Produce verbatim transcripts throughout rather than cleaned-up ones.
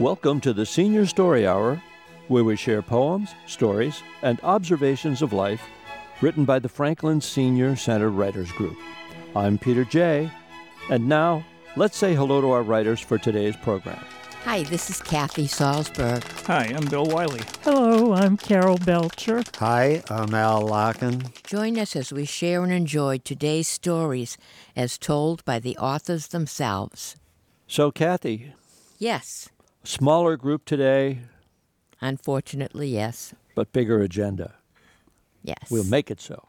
Welcome to the Senior Story Hour, where we share poems, stories, and observations of life written by the Franklin Senior Center Writers Group. I'm Peter Jay, and now let's say hello to our writers for today's program. Hi, this is Kathy Salzberg. Hi, I'm Bill Wiley. Hello, I'm Carol Belcher. Hi, I'm Al Locken. Join us as we share and enjoy today's stories as told by the authors themselves. So, Kathy. Yes. Smaller group today. Unfortunately, yes. But bigger agenda. Yes. We'll make it so.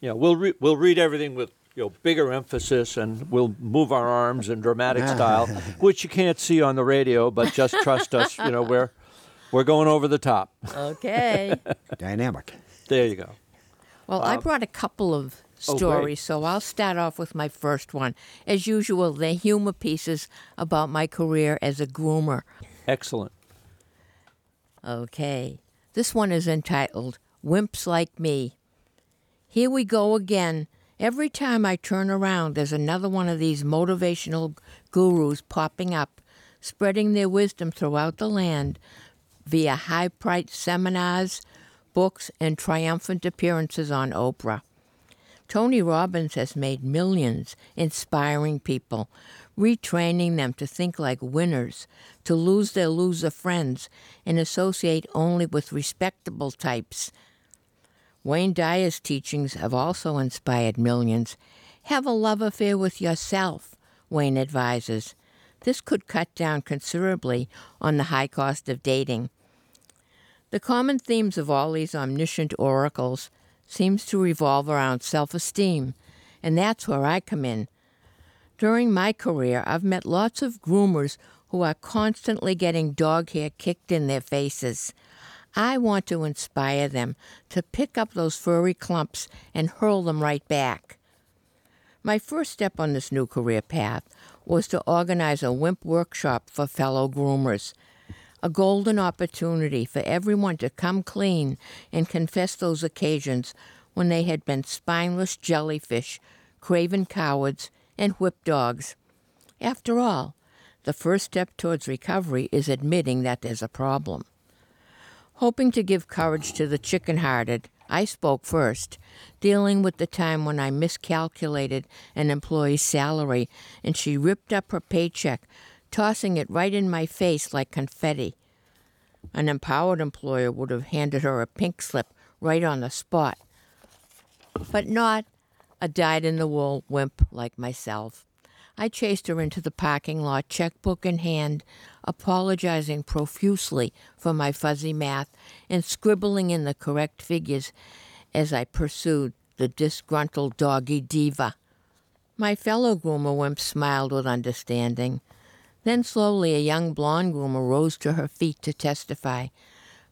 Yeah, we'll re- we'll read everything with, you know, bigger emphasis, and we'll move our arms in dramatic style, which you can't see on the radio, but just trust us, you know, we're we're going over the top. Okay. Dynamic. There you go. Well, um, I brought a couple of stories, oh, so I'll start off with my first one. As usual, they're humor pieces about my career as a groomer. Excellent. Okay. This one is entitled, Wimps Like Me. Here we go again. Every time I turn around, there's another one of these motivational gurus popping up, spreading their wisdom throughout the land via high-priced seminars, books, and triumphant appearances on Oprah. Tony Robbins has made millions inspiring people, retraining them to think like winners, to lose their loser friends, and associate only with respectable types. Wayne Dyer's teachings have also inspired millions. Have a love affair with yourself, Wayne advises. This could cut down considerably on the high cost of dating. The common themes of all these omniscient oracles seems to revolve around self-esteem, and that's where I come in. During my career, I've met lots of groomers who are constantly getting dog hair kicked in their faces. I want to inspire them to pick up those furry clumps and hurl them right back. My first step on this new career path was to organize a wimp workshop for fellow groomers, a golden opportunity for everyone to come clean and confess those occasions when they had been spineless jellyfish, craven cowards, and whip dogs. After all, the first step towards recovery is admitting that there's a problem. Hoping to give courage to the chicken-hearted, I spoke first, dealing with the time when I miscalculated an employee's salary and she ripped up her paycheck, tossing it right in my face like confetti. An empowered employer would have handed her a pink slip right on the spot, but not a dyed-in-the-wool wimp like myself. I chased her into the parking lot, checkbook in hand, apologizing profusely for my fuzzy math and scribbling in the correct figures as I pursued the disgruntled doggy diva. My fellow groomer wimp smiled with understanding. Then slowly a young blonde groomer rose to her feet to testify.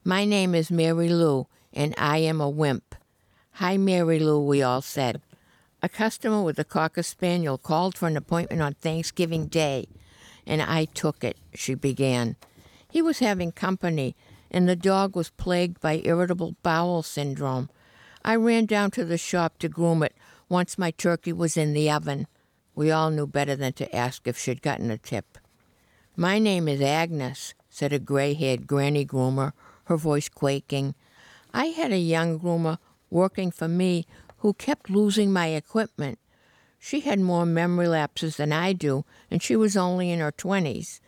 My name is Mary Lou, and I am a wimp. Hi, Mary Lou, we all said. A customer with a Cocker Spaniel called for an appointment on Thanksgiving Day, and I took it, she began. He was having company, and the dog was plagued by irritable bowel syndrome. I ran down to the shop to groom it once my turkey was in the oven. We all knew better than to ask if she'd gotten a tip. My name is Agnes, said a gray-haired granny groomer, her voice quaking. I had a young groomer working for me who kept losing my equipment. She had more memory lapses than I do, and she was only in her twenties.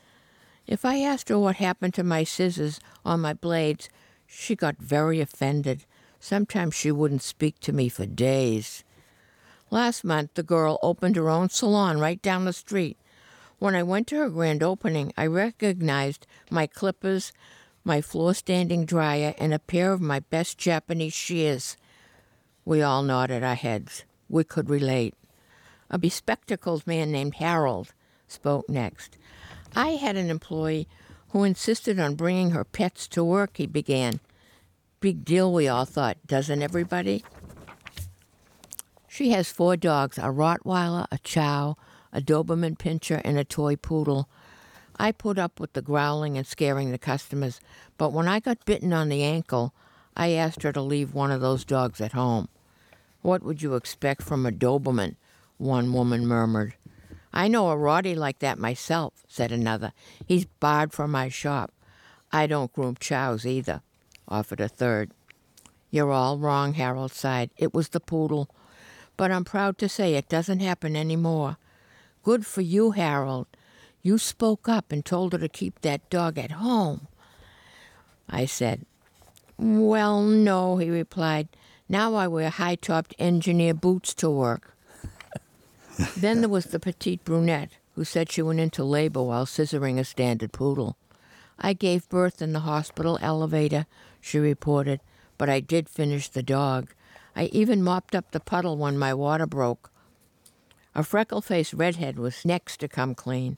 If I asked her what happened to my scissors or my blades, she got very offended. Sometimes she wouldn't speak to me for days. Last month, the girl opened her own salon right down the street. When I went to her grand opening, I recognized my clippers, my floor-standing dryer, and a pair of my best Japanese shears. We all nodded our heads. We could relate. A bespectacled man named Harold spoke next. I had an employee who insisted on bringing her pets to work, he began. Big deal, we all thought, doesn't everybody? She has four dogs, a Rottweiler, a Chow, a Doberman Pinscher, and a toy poodle. I put up with the growling and scaring the customers, but when I got bitten on the ankle, I asked her to leave one of those dogs at home. What would you expect from a Doberman? One woman murmured. "I know a Roddy like that myself," said another. "He's barred from my shop." "I don't groom chows either," offered a third. "You're all wrong," Harold sighed. "It was the poodle. But I'm proud to say it doesn't happen any more." "Good for you, Harold. You spoke up and told her to keep that dog at home." I said, "Well, no," he replied. "Now I wear high-topped engineer boots to work." Then there was the petite brunette who said she went into labor while scissoring a standard poodle. "I gave birth in the hospital elevator," she reported, "but I did finish the dog. I even mopped up the puddle when my water broke." A freckle-faced redhead was next to come clean,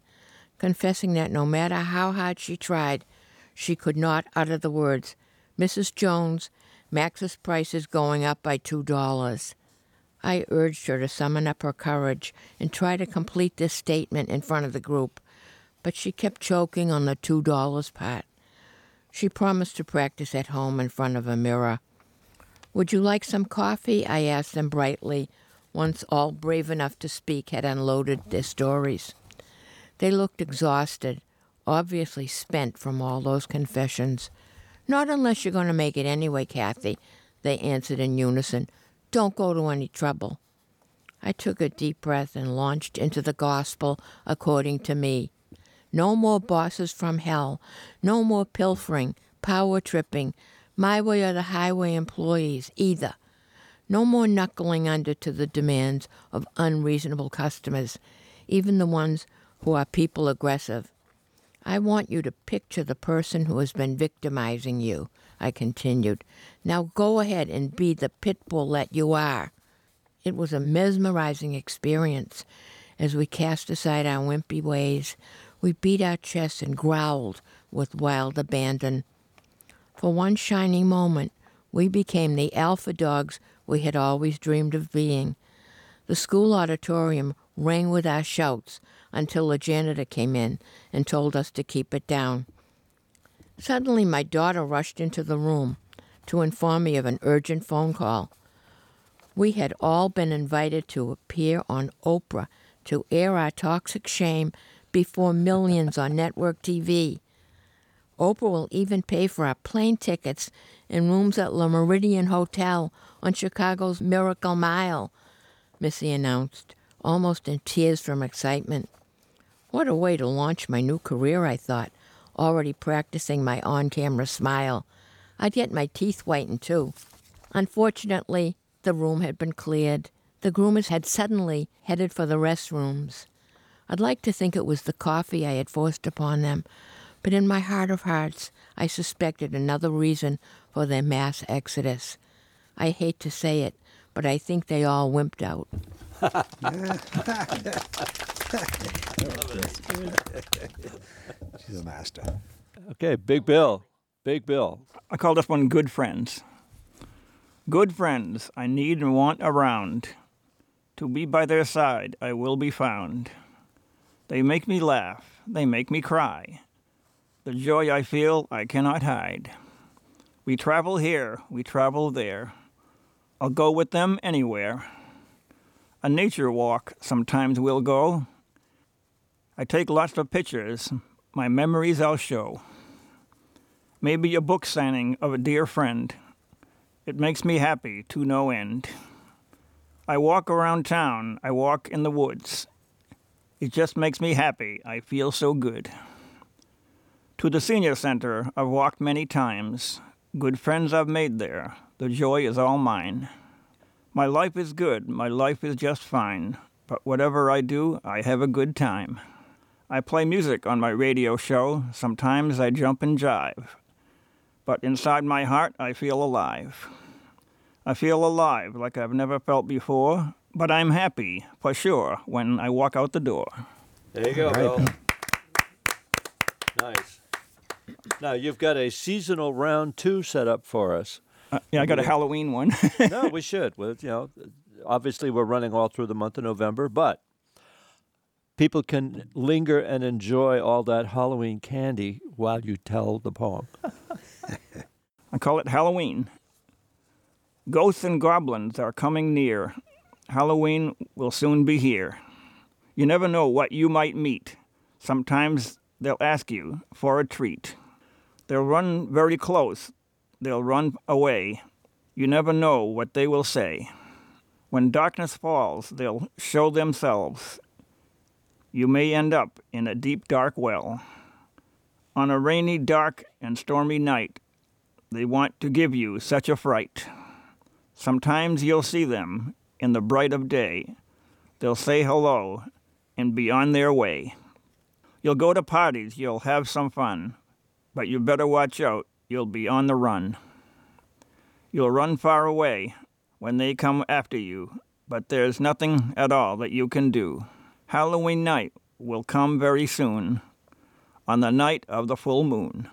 confessing that no matter how hard she tried, she could not utter the words, "Missus Jones, Max's price is going up by two dollars." I urged her to summon up her courage and try to complete this statement in front of the group, but she kept choking on the two dollars part. She promised to practice at home in front of a mirror. "Would you like some coffee?" I asked them brightly, once all brave enough to speak had unloaded their stories. They looked exhausted, obviously spent from all those confessions. "Not unless you're going to make it anyway, Kathy," they answered in unison. "Don't go to any trouble." I took a deep breath and launched into the gospel according to me. No more bosses from hell, no more pilfering, power tripping, my way or the highway employees either. No more knuckling under to the demands of unreasonable customers, even the ones who are people aggressive. "I want you to picture the person who has been victimizing you," I continued. "Now go ahead and be the pit bull that you are." It was a mesmerizing experience. As we cast aside our wimpy ways, we beat our chests and growled with wild abandon. For one shining moment, we became the alpha dogs we had always dreamed of being. The school auditorium rang with our shouts until the janitor came in and told us to keep it down. Suddenly, my daughter rushed into the room to inform me of an urgent phone call. We had all been invited to appear on Oprah to air our toxic shame before millions on network T V. Oprah will even pay for our plane tickets and rooms at La Meridian Hotel on Chicago's Miracle Mile, Missy announced, almost in tears from excitement. What a way to launch my new career, I thought, already practicing my on-camera smile. I'd get my teeth whitened, too. Unfortunately, the room had been cleared. The groomers had suddenly headed for the restrooms. I'd like to think it was the coffee I had forced upon them, but in my heart of hearts, I suspected another reason for their mass exodus. I hate to say it, but I think they all wimped out. She's a master. Okay, Big Bill. Big Bill. I call this one Good Friends. Good friends I need and want around. To be by their side I will be found. They make me laugh. They make me cry. The joy I feel I cannot hide. We travel here. We travel there. I'll go with them anywhere. A nature walk sometimes we'll go. I take lots of pictures, my memories I'll show. Maybe a book signing of a dear friend. It makes me happy to no end. I walk around town, I walk in the woods. It just makes me happy, I feel so good. To the senior center I've walked many times. Good friends I've made there, the joy is all mine. My life is good, my life is just fine, but whatever I do, I have a good time. I play music on my radio show, sometimes I jump and jive, but inside my heart I feel alive. I feel alive like I've never felt before, but I'm happy, for sure, when I walk out the door. There you go, Bill. Nice. Now, you've got a seasonal round two set up for us. Uh, yeah, I got a Halloween one. No, we should. Well, you know, obviously we're running all through the month of November, but people can linger and enjoy all that Halloween candy while you tell the poem. I call it Halloween. Ghosts and goblins are coming near. Halloween will soon be here. You never know what you might meet. Sometimes they'll ask you for a treat. They'll run very close. They'll run away. You never know what they will say. When darkness falls, they'll show themselves. You may end up in a deep, dark well. On a rainy, dark, and stormy night, they want to give you such a fright. Sometimes you'll see them in the bright of day. They'll say hello and be on their way. You'll go to parties, you'll have some fun, but you better watch out, you'll be on the run. You'll run far away when they come after you, but there's nothing at all that you can do. Halloween night will come very soon, on the night of the full moon.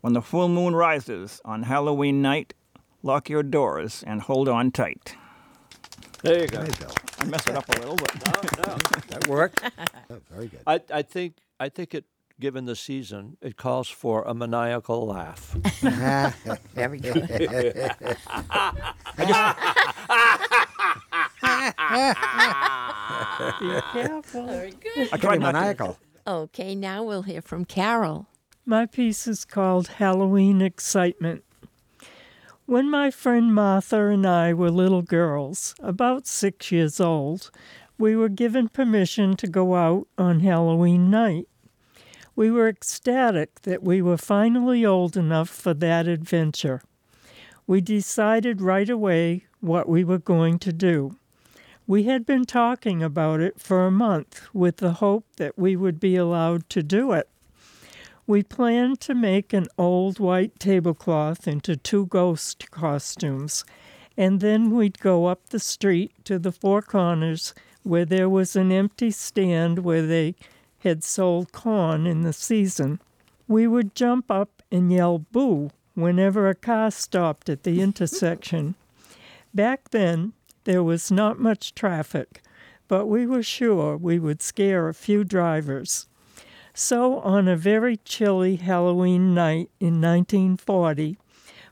When the full moon rises on Halloween night, lock your doors and hold on tight. There you go. There you go. I messed it up a little, but no, no. That worked. Oh, very good. I, I think I think it. Given the season, it calls for a maniacal laugh. There we go. Be careful. Very good. I tried maniacal. Okay, now we'll hear from Carol. My piece is called Halloween Excitement. When my friend Martha and I were little girls, about six years old, we were given permission to go out on Halloween night. We were ecstatic that we were finally old enough for that adventure. We decided right away what we were going to do. We had been talking about it for a month with the hope that we would be allowed to do it. We planned to make an old white tablecloth into two ghost costumes, and then we'd go up the street to the Four Corners where there was an empty stand where they had sold corn in the season. We would jump up and yell boo whenever a car stopped at the intersection. Back then, there was not much traffic, but we were sure we would scare a few drivers. So on a very chilly Halloween night in nineteen forty,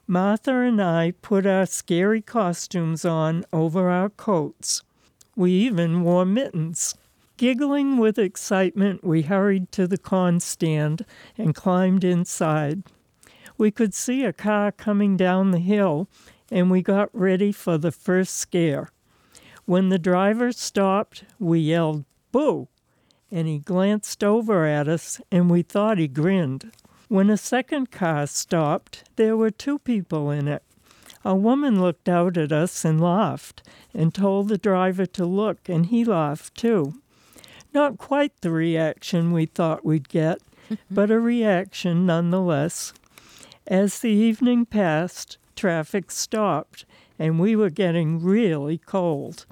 Martha and I put our scary costumes on over our coats. We even wore mittens. Giggling with excitement, we hurried to the corn stand and climbed inside. We could see a car coming down the hill, and we got ready for the first scare. When the driver stopped, we yelled, "Boo!" and he glanced over at us, and we thought he grinned. When a second car stopped, there were two people in it. A woman looked out at us and laughed, and told the driver to look, and he laughed too. Not quite the reaction we thought we'd get, but a reaction nonetheless. As the evening passed, traffic stopped, and we were getting really cold.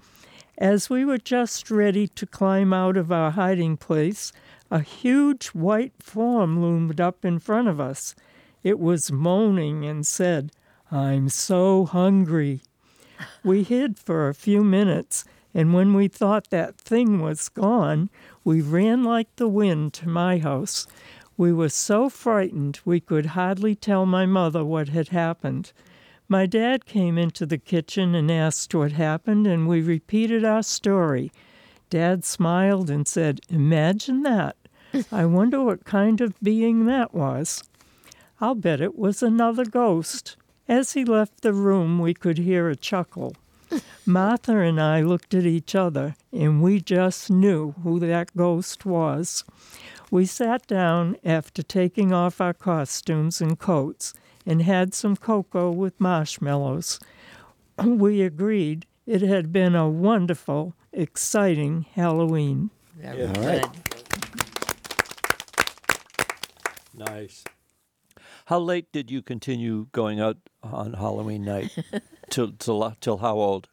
As we were just ready to climb out of our hiding place, a huge white form loomed up in front of us. It was moaning and said, "I'm so hungry." We hid for a few minutes, and when we thought that thing was gone, we ran like the wind to my house. We were so frightened we could hardly tell my mother what had happened. My dad came into the kitchen and asked what happened, and we repeated our story. Dad smiled and said, "Imagine that. I wonder what kind of being that was. I'll bet it was another ghost." As he left the room, we could hear a chuckle. Martha and I looked at each other, and we just knew who that ghost was. We sat down after taking off our costumes and coats and had some cocoa with marshmallows. We agreed it had been a wonderful, exciting Halloween. That was yeah. All right. Good. Nice. How late did you continue going out on Halloween night? Till, till till how old?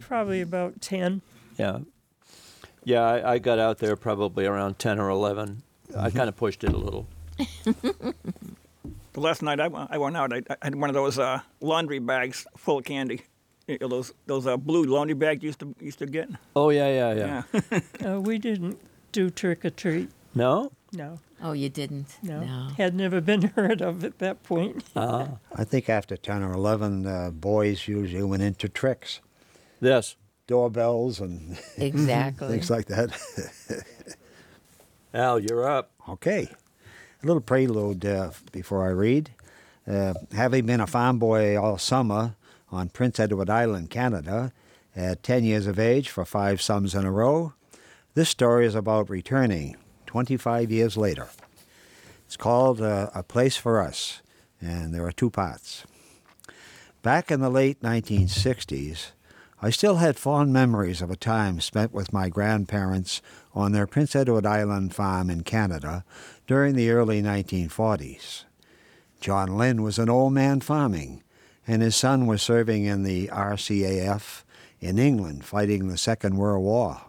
Probably about ten. Yeah. Yeah, I, I got out there probably around ten or eleven. Mm-hmm. I kind of pushed it a little. The last night I, I went out, I, I had one of those uh, laundry bags full of candy. You know, those those uh, blue laundry bags you used to, used to get. Oh, yeah, yeah, yeah. yeah. uh, we didn't do trick-or-treat. No? No. Oh, you didn't? No. no. Had never been heard of at that point. uh-huh. I think after ten or eleven, uh, boys usually went into tricks. Yes. doorbells and exactly things like that. Al, you're up. Okay. A little prelude uh, before I read. Uh, having been a farm boy all summer on Prince Edward Island, Canada, at ten years of age for five summers in a row, this story is about returning twenty-five years later. It's called uh, A Place for Us, and there are two parts. Back in the late nineteen sixties, I still had fond memories of a time spent with my grandparents on their Prince Edward Island farm in Canada during the early nineteen forties. John Lynn was an old man farming, and his son was serving in the R C A F in England fighting the Second World War.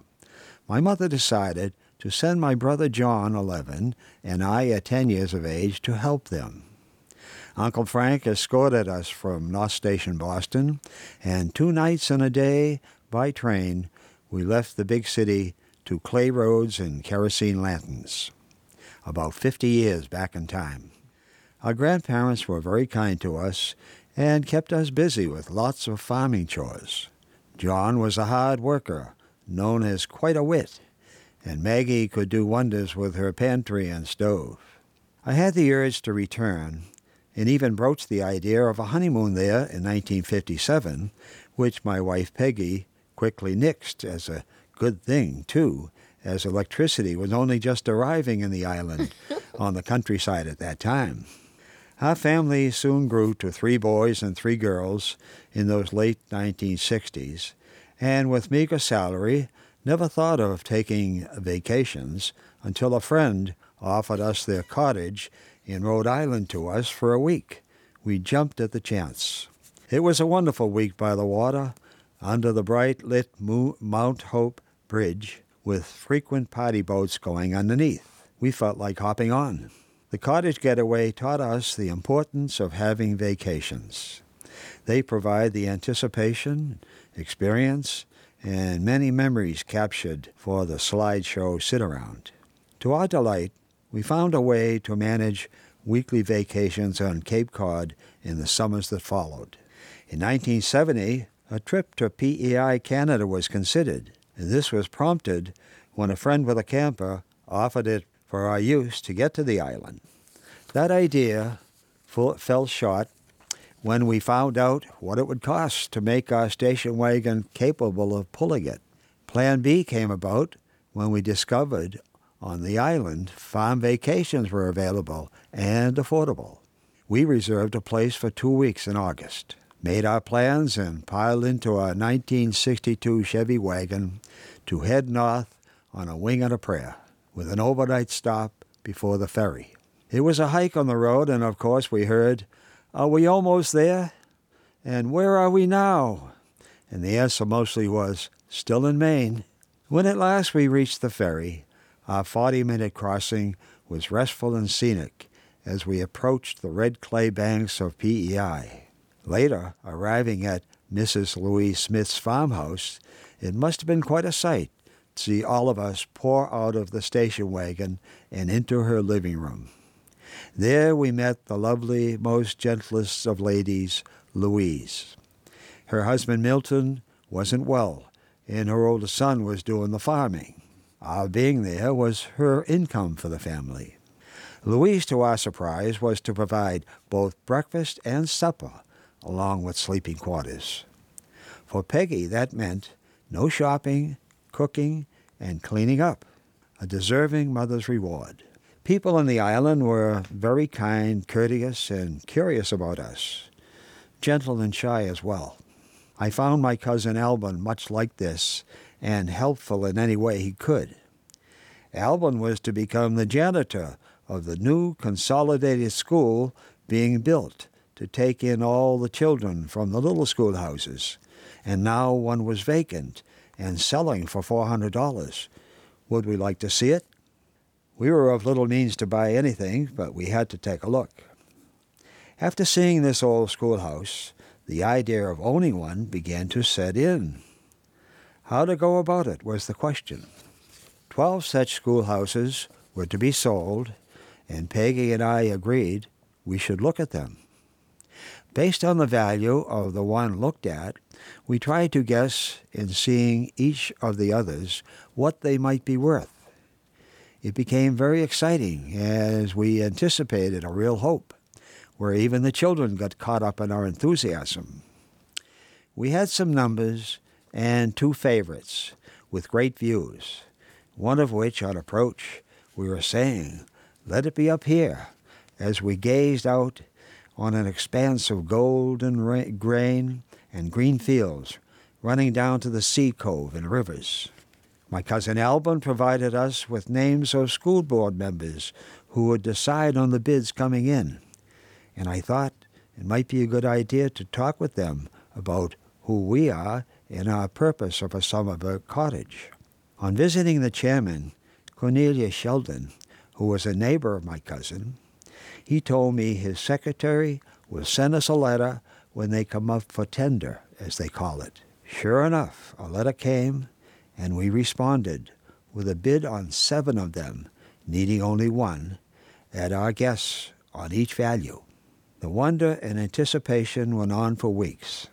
My mother decided to send my brother John, eleven, and I at ten years of age to help them. Uncle Frank escorted us from North Station, Boston, and two nights and a day by train, we left the big city to clay roads and kerosene lanterns, about fifty years back in time. Our grandparents were very kind to us and kept us busy with lots of farming chores. John was a hard worker, known as quite a wit, and Maggie could do wonders with her pantry and stove. I had the urge to return, and even broached the idea of a honeymoon there in nineteen fifty-seven, which my wife Peggy quickly nixed as a good thing, too, as electricity was only just arriving in the island on the countryside at that time. Our family soon grew to three boys and three girls in those late nineteen sixties, and with meager salary, never thought of taking vacations until a friend offered us their cottage in Rhode Island to us for a week. We jumped at the chance. It was a wonderful week by the water, under the bright lit Mo- Mount Hope Bridge, with frequent party boats going underneath. We felt like hopping on. The cottage getaway taught us the importance of having vacations. They provide the anticipation, experience, and many memories captured for the slideshow sit-around. To our delight, we found a way to manage weekly vacations on Cape Cod in the summers that followed. In nineteen seventy, a trip to P E I Canada was considered, and this was prompted when a friend with a camper offered it for our use to get to the island. That idea fell short when we found out what it would cost to make our station wagon capable of pulling it. Plan B came about when we discovered on the island, farm vacations were available and affordable. We reserved a place for two weeks in August, made our plans, and piled into our nineteen sixty-two Chevy wagon to head north on a wing and a prayer, with an overnight stop before the ferry. It was a hike on the road, and of course we heard, "Are we almost there?" and "Where are we now?" And the answer mostly was, "Still in Maine." When at last we reached the ferry, our forty-minute crossing was restful and scenic as we approached the red clay banks of P E I. Later, arriving at Missus Louise Smith's farmhouse, it must have been quite a sight to see all of us pour out of the station wagon and into her living room. There we met the lovely, most gentlest of ladies, Louise. Her husband, Milton, wasn't well, and her older son was doing the farming. Our being there was her income for the family. Louise, to our surprise, was to provide both breakfast and supper, along with sleeping quarters. For Peggy, that meant no shopping, cooking, and cleaning up, a deserving mother's reward. People on the island were very kind, courteous, and curious about us, gentle and shy as well. I found my cousin Alban much like this, and helpful in any way he could. Alban was to become the janitor of the new consolidated school being built to take in all the children from the little schoolhouses, and now one was vacant and selling for four hundred dollars. Would we like to see it? We were of little means to buy anything, but we had to take a look. After seeing this old schoolhouse, the idea of owning one began to set in. How to go about it was the question. Twelve such schoolhouses were to be sold, and Peggy and I agreed we should look at them. Based on the value of the one looked at, We try to guess, in seeing each of the others, what they might be worth. It became very exciting, as we anticipated a real hope, where even the children got caught up in our enthusiasm. We had some numbers and two favorites with great views, one of which, on approach, we were saying, "Let it be up here," as we gazed out on an expanse of golden ra- grain and green fields running down to the sea cove and rivers. My cousin Alban provided us with names of school board members who would decide on the bids coming in, and I thought it might be a good idea to talk with them about who we are and our purpose of a Summerburg cottage. On visiting the chairman, Cornelia Sheldon, who was a neighbor of my cousin, he told me his secretary will send us a letter when they come up for tender, as they call it. Sure enough, a letter came, and we responded with a bid on seven of them, needing only one, at our guess on each value. The wonder and anticipation went on for weeks,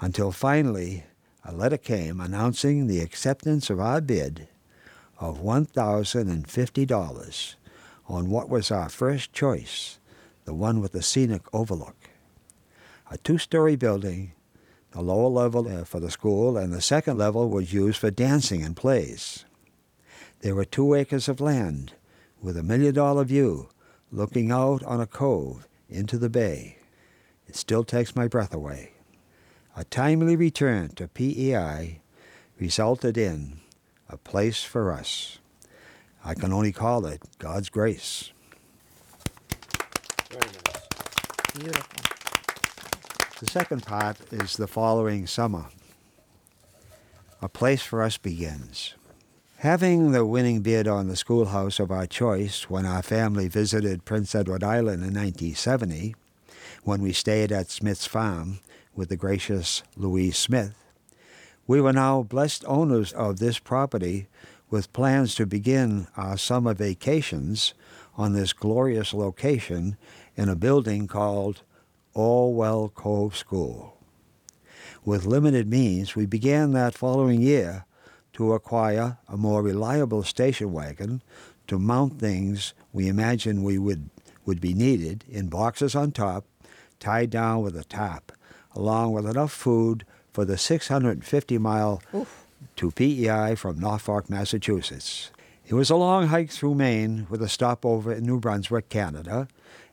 until finally a letter came announcing the acceptance of our bid of one thousand fifty dollars on what was our first choice, the one with the scenic overlook. A two-story building, the lower level for the school and the second level was used for dancing and plays. There were two acres of land with a million-dollar view looking out on a cove into the bay. It still takes my breath away. A timely return to P E I resulted in a place for us. I can only call it God's grace. Very nice. Beautiful. The second part is the following summer. A place for us begins. Having the winning bid on the schoolhouse of our choice when our family visited Prince Edward Island in nineteen seventy, when we stayed at Smith's farm with the gracious Louise Smith, we were now blessed owners of this property with plans to begin our summer vacations on this glorious location in a building called Allwell Cove School. With limited means, we began that following year to acquire a more reliable station wagon to mount things we imagined we would, would be needed in boxes on top, tied down with a tarp, along with enough food for the six hundred fifty mile Oof. To P E I from Norfolk, Massachusetts. It was a long hike through Maine with a stopover in New Brunswick, Canada,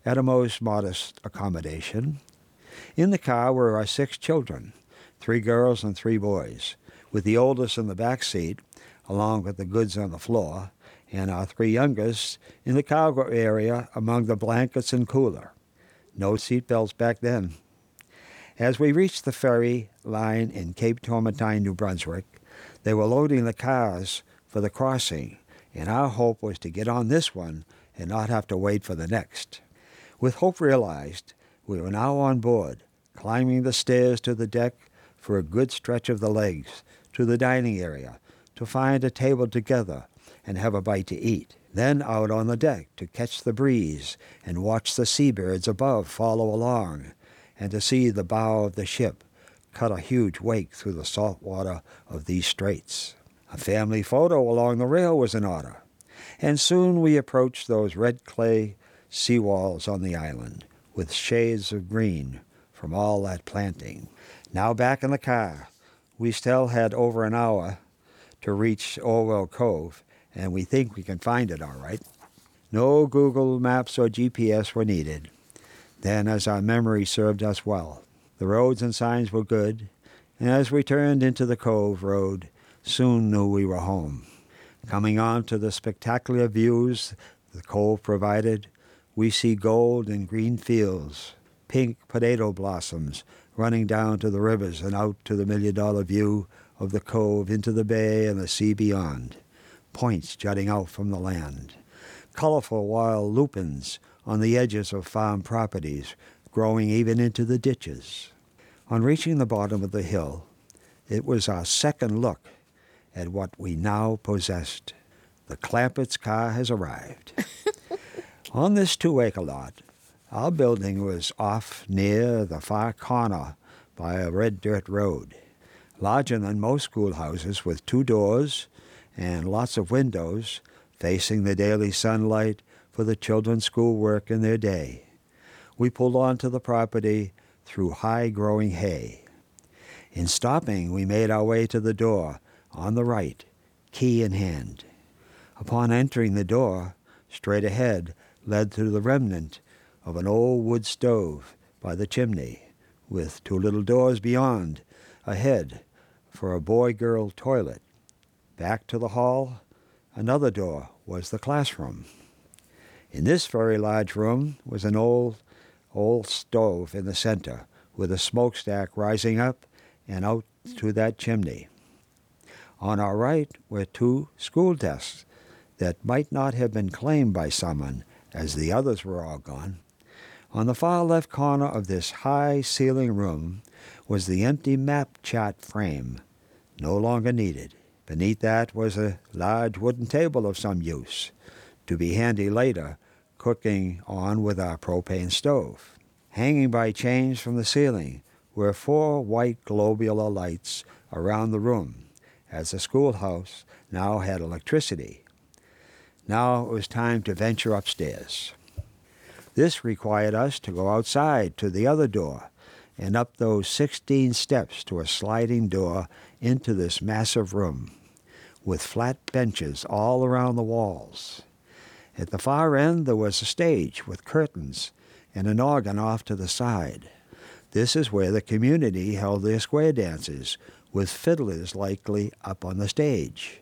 at a most modest accommodation. In the car were our six children, three girls and three boys, with the oldest in the back seat, along with the goods on the floor, and our three youngest in the cargo area among the blankets and cooler. No seat belts back then. As we reached the ferry line in Cape Tormentine, New Brunswick, they were loading the cars for the crossing, and our hope was to get on this one and not have to wait for the next. With hope realized, we were now on board, climbing the stairs to the deck for a good stretch of the legs, to the dining area, to find a table together and have a bite to eat, then out on the deck to catch the breeze and watch the seabirds above follow along, and to see the bow of the ship cut a huge wake through the salt water of these straits. A family photo along the rail was in order, and soon we approached those red clay seawalls on the island with shades of green from all that planting. Now back in the car, we still had over an hour to reach Allwell Cove, and we think we can find it all right. No Google Maps or G P S were needed. Then, as our memory served us well, the roads and signs were good, and as we turned into the Cove Road, soon knew we were home. Coming on to the spectacular views the Cove provided, we see gold and green fields, pink potato blossoms running down to the rivers and out to the million-dollar view of the Cove into the bay and the sea beyond, points jutting out from the land, colorful wild lupins on the edges of farm properties, growing even into the ditches. On reaching the bottom of the hill, it was our second look at what we now possessed. The Clampett's car has arrived. On this two-acre lot, our building was off near the far corner by a red dirt road, larger than most schoolhouses, with two doors and lots of windows facing the daily sunlight for the children's schoolwork in their day. We pulled onto the property through high-growing hay. In stopping, we made our way to the door on the right, key in hand. Upon entering the door, straight ahead led to the remnant of an old wood stove by the chimney, with two little doors beyond, ahead for a boy-girl toilet. Back to the hall, another door was the classroom. In this very large room was an old, old stove in the center, with a smokestack rising up and out to that chimney. On our right were two school desks that might not have been claimed by someone, as the others were all gone. On the far left corner of this high ceiling room was the empty map chart frame, no longer needed. Beneath that was a large wooden table of some use, to be handy later, cooking on with our propane stove. Hanging by chains from the ceiling were four white globular lights around the room, as the schoolhouse now had electricity. Now it was time to venture upstairs. This required us to go outside to the other door and up those sixteen steps to a sliding door into this massive room, with flat benches all around the walls. At the far end, there was a stage with curtains and an organ off to the side. This is where the community held their square dances, with fiddlers likely up on the stage,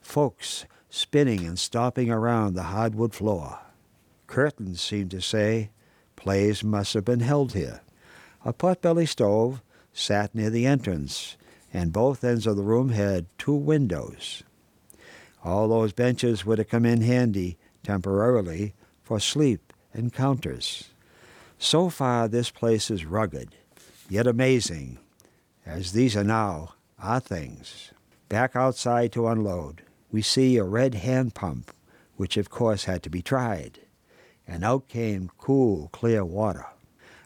folks spinning and stomping around the hardwood floor. Curtains seemed to say, plays must have been held here. A potbelly stove sat near the entrance, and both ends of the room had two windows. All those benches were to come in handy temporarily for sleep and counters. So far, this place is rugged, yet amazing, as these are now our things. Back outside to unload, we see a red hand pump, which of course had to be tried, and out came cool, clear water.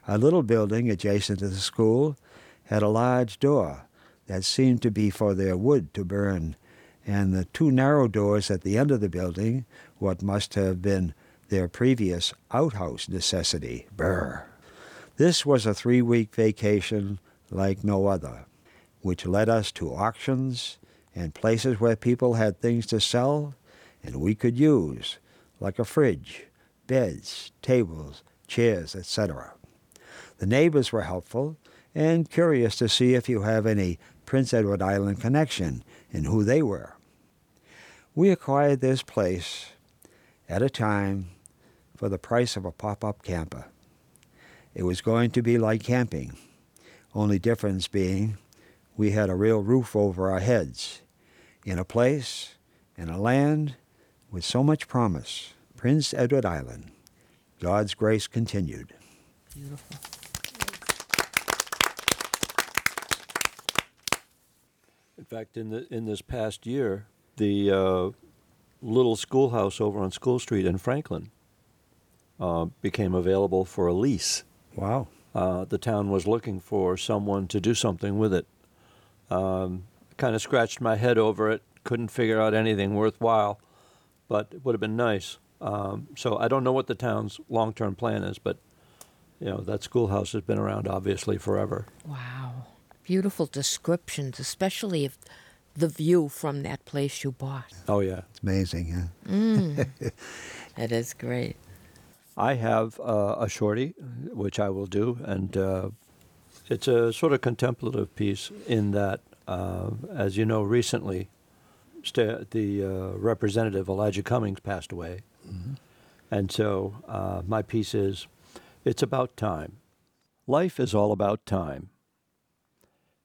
A little building adjacent to the school had a large door that seemed to be for their wood to burn, and the two narrow doors at the end of the building, what must have been their previous outhouse necessity. Brr. This was a three-week vacation like no other, which led us to auctions and places where people had things to sell and we could use, like a fridge, beds, tables, chairs, et cetera. The neighbors were helpful and curious to see if you have any Prince Edward Island connection and who they were. We acquired this place at a time for the price of a pop-up camper. It was going to be like camping, only difference being we had a real roof over our heads, in a place, in a land with so much promise. Prince Edward Island. God's grace continued. Beautiful. In fact, in the, in this past year, the uh, little schoolhouse over on School Street in Franklin uh, became available for a lease. Wow. Uh, the town was looking for someone to do something with it. Um, kind of scratched my head over it, couldn't figure out anything worthwhile, but it would have been nice. Um, so I don't know what the town's long-term plan is, but you know, that schoolhouse has been around obviously forever. Wow. Beautiful descriptions, especially if the view from that place you bought. Oh, yeah. It's amazing, huh? Mm. That is great. I have uh, a shorty, which I will do, and uh, it's a sort of contemplative piece in that, uh, as you know, recently st- the uh, representative Elijah Cummings passed away. Mm-hmm. And so uh, my piece is, it's about time. Life is all about time.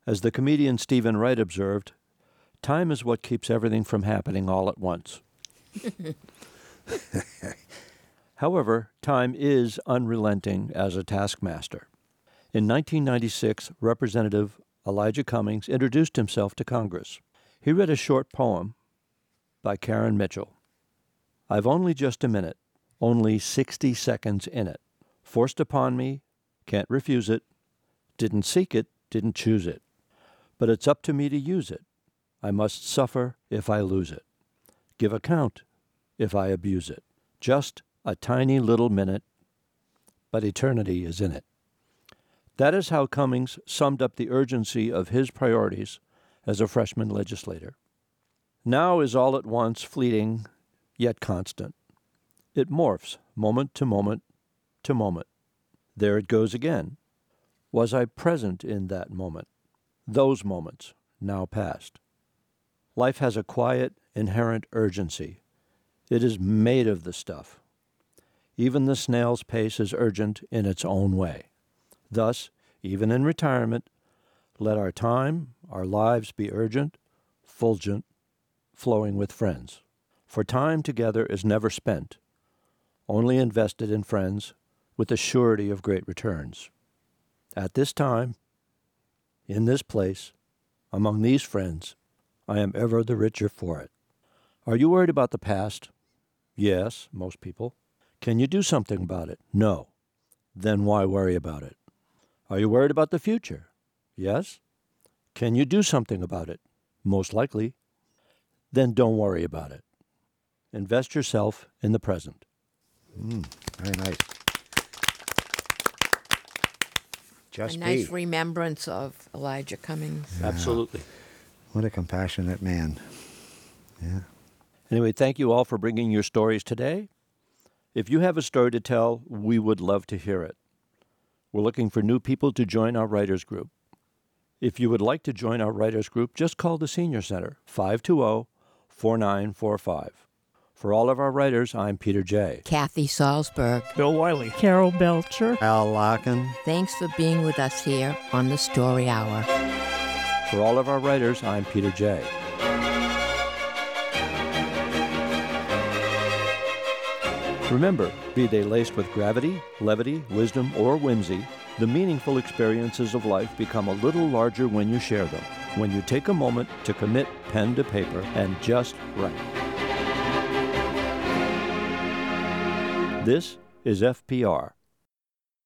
As the comedian Stephen Wright observed, time is what keeps everything from happening all at once. However, time is unrelenting as a taskmaster. In nineteen ninety-six, Representative Elijah Cummings introduced himself to Congress. He read a short poem by Karen Mitchell. I've only just a minute, only sixty seconds in it. Forced upon me, can't refuse it, didn't seek it, didn't choose it. But it's up to me to use it. I must suffer if I lose it. Give account if I abuse it. Just a tiny little minute, but eternity is in it. That is how Cummings summed up the urgency of his priorities as a freshman legislator. Now is all at once fleeting, yet constant. It morphs moment to moment to moment. There it goes again. Was I present in that moment? Those moments, now past. Life has a quiet, inherent urgency. It is made of the stuff. Even the snail's pace is urgent in its own way. Thus, even in retirement, let our time, our lives be urgent, fulgent, flowing with friends. For time together is never spent, only invested in friends with the surety of great returns. At this time, in this place, among these friends, I am ever the richer for it. Are you worried about the past? Yes, most people. Can you do something about it? No. Then why worry about it? Are you worried about the future? Yes. Can you do something about it? Most likely. Then don't worry about it. Invest yourself in the present. Mm, very nice. Just a nice be. remembrance of Elijah Cummings. Yeah. Absolutely. What a compassionate man. Yeah. Anyway, thank you all for bringing your stories today. If you have a story to tell, we would love to hear it. We're looking for new people to join our writers group. If you would like to join our writers group, just call the Senior Center, five two zero, four nine four five. For all of our writers, I'm Peter Jay. Kathy Salzberg. Bill Wiley. Carol Belcher. Al Locken. Thanks for being with us here on the Story Hour. For all of our writers, I'm Peter Jay. Remember, be they laced with gravity, levity, wisdom, or whimsy, the meaningful experiences of life become a little larger when you share them, when you take a moment to commit pen to paper and just write. This is F P R.